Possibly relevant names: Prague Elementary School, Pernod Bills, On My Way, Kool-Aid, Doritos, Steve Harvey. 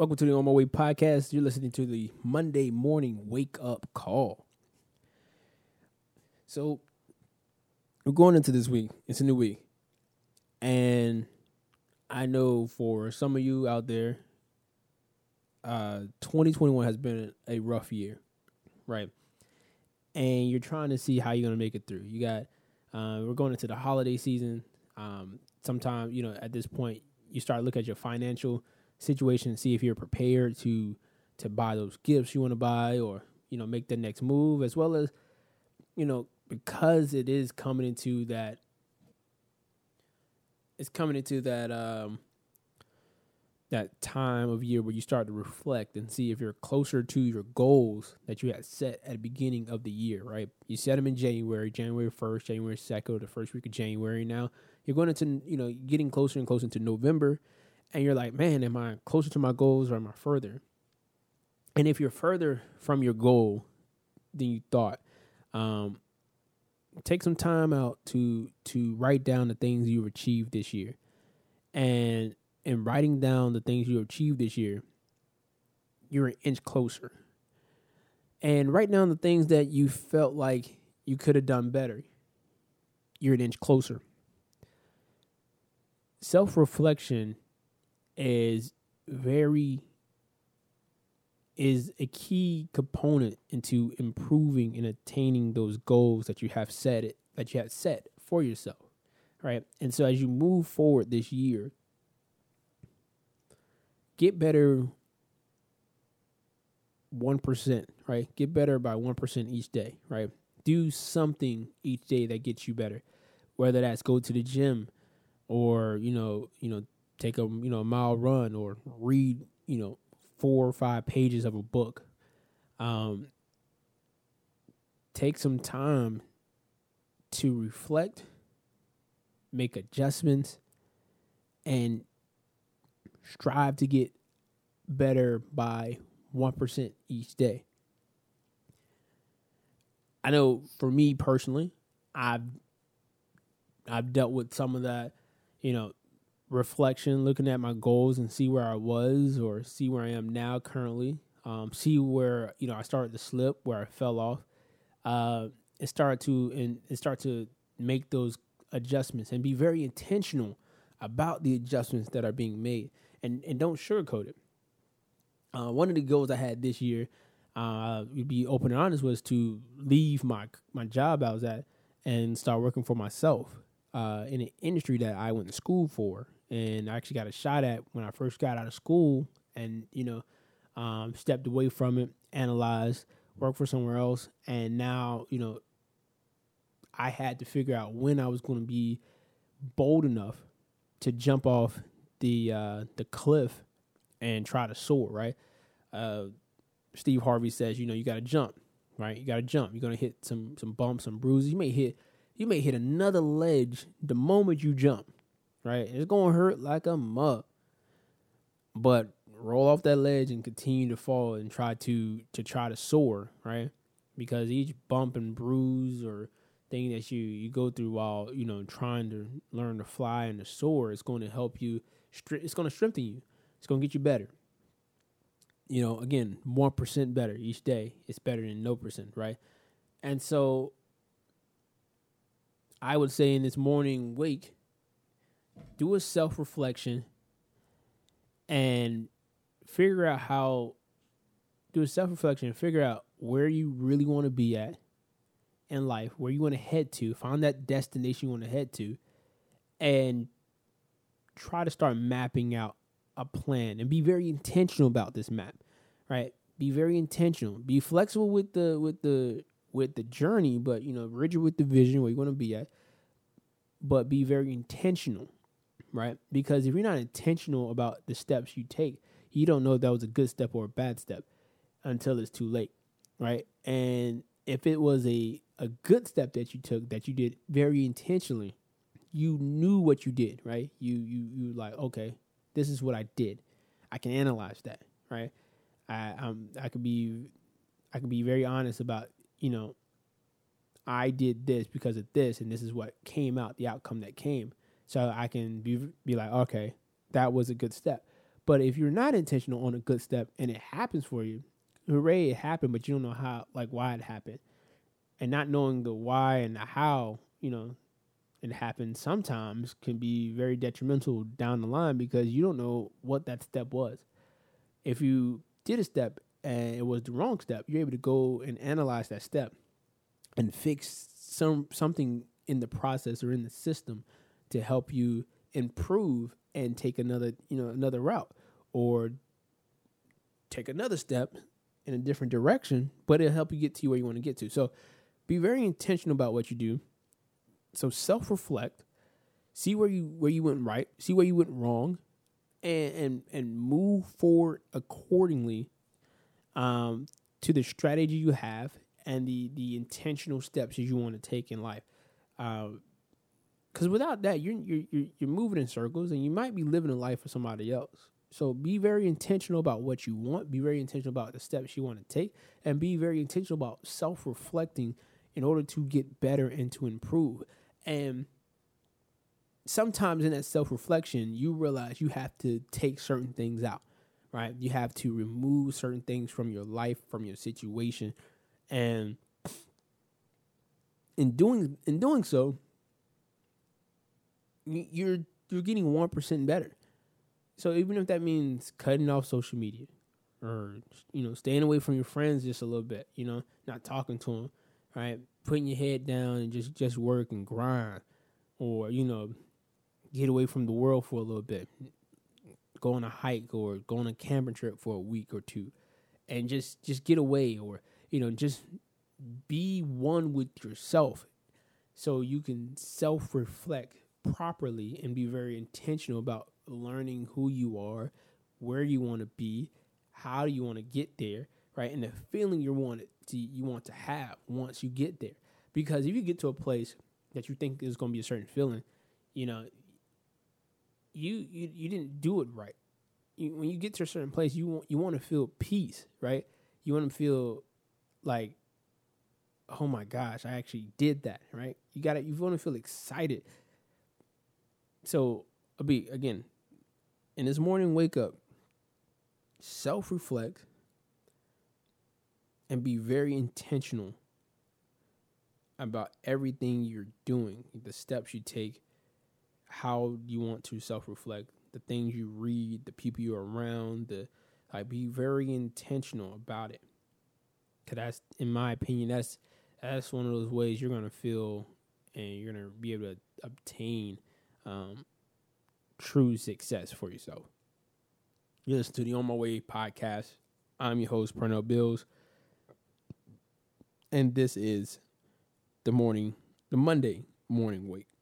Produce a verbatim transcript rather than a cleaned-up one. Welcome to the On My Way podcast. You're listening to the Monday morning wake up call. So we're going into this week. It's a new week. And I know for some of you out there, uh, twenty twenty-one has been a rough year, right? And you're trying to see how you're going to make it through. You got, uh, we're going into the holiday season. Um, Sometimes, you know, at this point, you start to look at your financial situation and see if you're prepared to to buy those gifts you want to buy or, you know, make the next move, as well as, you know, because it is coming into that. It's coming into that um, that time of year where you start to reflect and see if you're closer to your goals that you had set at the beginning of the year, right? You set them in January, January first, January second, or the first week of January. Now you're going into, you know, getting closer and closer to November, and you're like, man, am I closer to my goals or am I further? And if you're further from your goal than you thought, um, take some time out to to write down the things you've achieved this year. And in writing down the things you achieved this year, you're an inch closer. And write down the things that you felt like you could have done better. You're an inch closer. Self-reflection is very, is a key component into improving and attaining those goals that you have set it, that you have set for yourself, right? And so as you move forward this year, get better one percent, right? Get better by one percent each day, right? Do something each day that gets you better, whether that's go to the gym or, you know, you know, take a, you know, a mile run or read, you know, four or five pages of a book. Um, take some time to reflect, make adjustments, and strive to get better by one percent each day. I know for me personally, I've, I've dealt with some of that, you know, reflection, looking at my goals and see where I was or see where I am now currently, um, see where, you know, I started to slip, where I fell off, uh, and start to and, and start to make those adjustments and be very intentional about the adjustments that are being made and, and don't sugarcoat it. Uh, one of the goals I had this year, uh, to be open and honest, was to leave my my job I was at and start working for myself uh, in an industry that I went to school for. And I actually got a shot at when I first got out of school and, you know, um, stepped away from it, analyzed, worked for somewhere else. And now, you know, I had to figure out when I was going to be bold enough to jump off the uh, the cliff and try to soar, right? Uh, Steve Harvey says, you know, you got to jump, right? You got to jump. You're going to hit some some bumps, some bruises. You may hit you may hit another ledge the moment you jump, right? It's going to hurt like a mug, but roll off that ledge and continue to fall and try to to try to soar, right? Because each bump and bruise or thing that you, you go through while, you know, trying to learn to fly and to soar is going to help you. It's going to strengthen you. It's going to get you better. You know, again, one percent better each day. It's better than no percent, right? And so I would say in this morning wake, do a self-reflection and figure out how, do a self-reflection and figure out where you really want to be at in life, where you want to head to, find that destination you want to head to, and try to start mapping out a plan and be very intentional about this map, right? Be very intentional, be flexible with the, with the, with the journey, but, you know, rigid with the vision where you want to be at, but be very intentional, right? Because if you're not intentional about the steps you take, you don't know if that was a good step or a bad step until it's too late, right? And if it was a, a good step that you took, that you did very intentionally, you knew what you did, right? You, you, you like, okay, this is what I did. I can analyze that, right? I, um, I could be, I could be very honest about, you know, I did this because of this, and this is what came out, the outcome that came. So I can be, be like, okay, that was a good step. But if you're not intentional on a good step and it happens for you, hooray, it happened, but you don't know how, like why it happened. And not knowing the why and the how, you know, it happened sometimes can be very detrimental down the line because you don't know what that step was. If you did a step and it was the wrong step, you're able to go and analyze that step and fix some something in the process or in the system to help you improve and take another, you know, another route or take another step in a different direction, but it'll help you get to where you want to get to. So be very intentional about what you do. So self-reflect, see where you where you went right, see where you went wrong, and and, and move forward accordingly um, to the strategy you have and the, the intentional steps that you want to take in life. Um, Because without that, you're, you're you're moving in circles and you might be living a life for somebody else. So be very intentional about what you want. Be very intentional about the steps you want to take and be very intentional about self-reflecting in order to get better and to improve. And sometimes in that self-reflection, you realize you have to take certain things out, right? You have to remove certain things from your life, from your situation. And in doing in doing so, You're you're getting one percent better. So even if that means cutting off social media or, you know, staying away from your friends just a little bit, you know, not talking to them, right? Putting your head down and just, just work and grind or, you know, get away from the world for a little bit. Go on a hike or go on a camping trip for a week or two and just, just get away or, you know, just be one with yourself so you can self-reflect properly and be very intentional about learning who you are, where you want to be, how you want to get there, right? And the feeling you want to you want to have once you get there. Because if you get to a place that you think is going to be a certain feeling, you know, you you, you didn't do it right. You, when you get to a certain place, you want you want to feel peace, right? You want to feel like, oh my gosh, I actually did that, right? You got to you want to feel excited. So, again, in this morning wake up, self-reflect and be very intentional about everything you're doing, the steps you take, how you want to self-reflect, the things you read, the people you're around. The like, be very intentional about it, because that's, in my opinion, that's that's one of those ways you're gonna feel and you're gonna be able to obtain Um, true success for yourself. You listen to the On My Way podcast. I'm your host, Pernod Bills, and this is the morning, the Monday morning wake.